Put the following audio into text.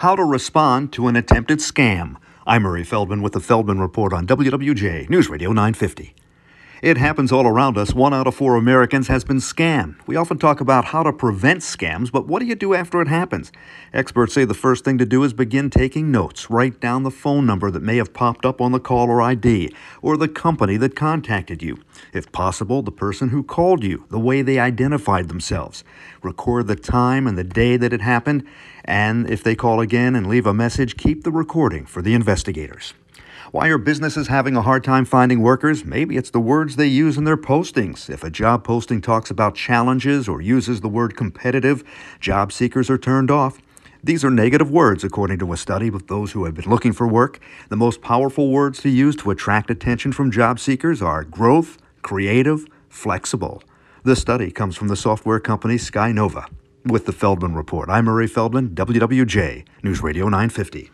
How to respond to an attempted scam. I'm Murray Feldman with the Feldman Report on WWJ, News Radio 950. It happens all around us. 1 out of 4 Americans has been scammed. We often talk about how to prevent scams, but what do you do after it happens? Experts say the first thing to do is begin taking notes. Write down the phone number that may have popped up on the caller ID or the company that contacted you. If possible, the person who called you, the way they identified themselves. Record the time and the day that it happened, and if they call again and leave a message, keep the recording for the investigators. Why are businesses having a hard time finding workers? Maybe it's the words they use in their postings. If a job posting talks about challenges or uses the word competitive, job seekers are turned off. These are negative words, according to a study of those who have been looking for work. The most powerful words to use to attract attention from job seekers are growth, creative, flexible. This study comes from the software company Skynova. With the Feldman Report, I'm Murray Feldman, WWJ, News Radio 950.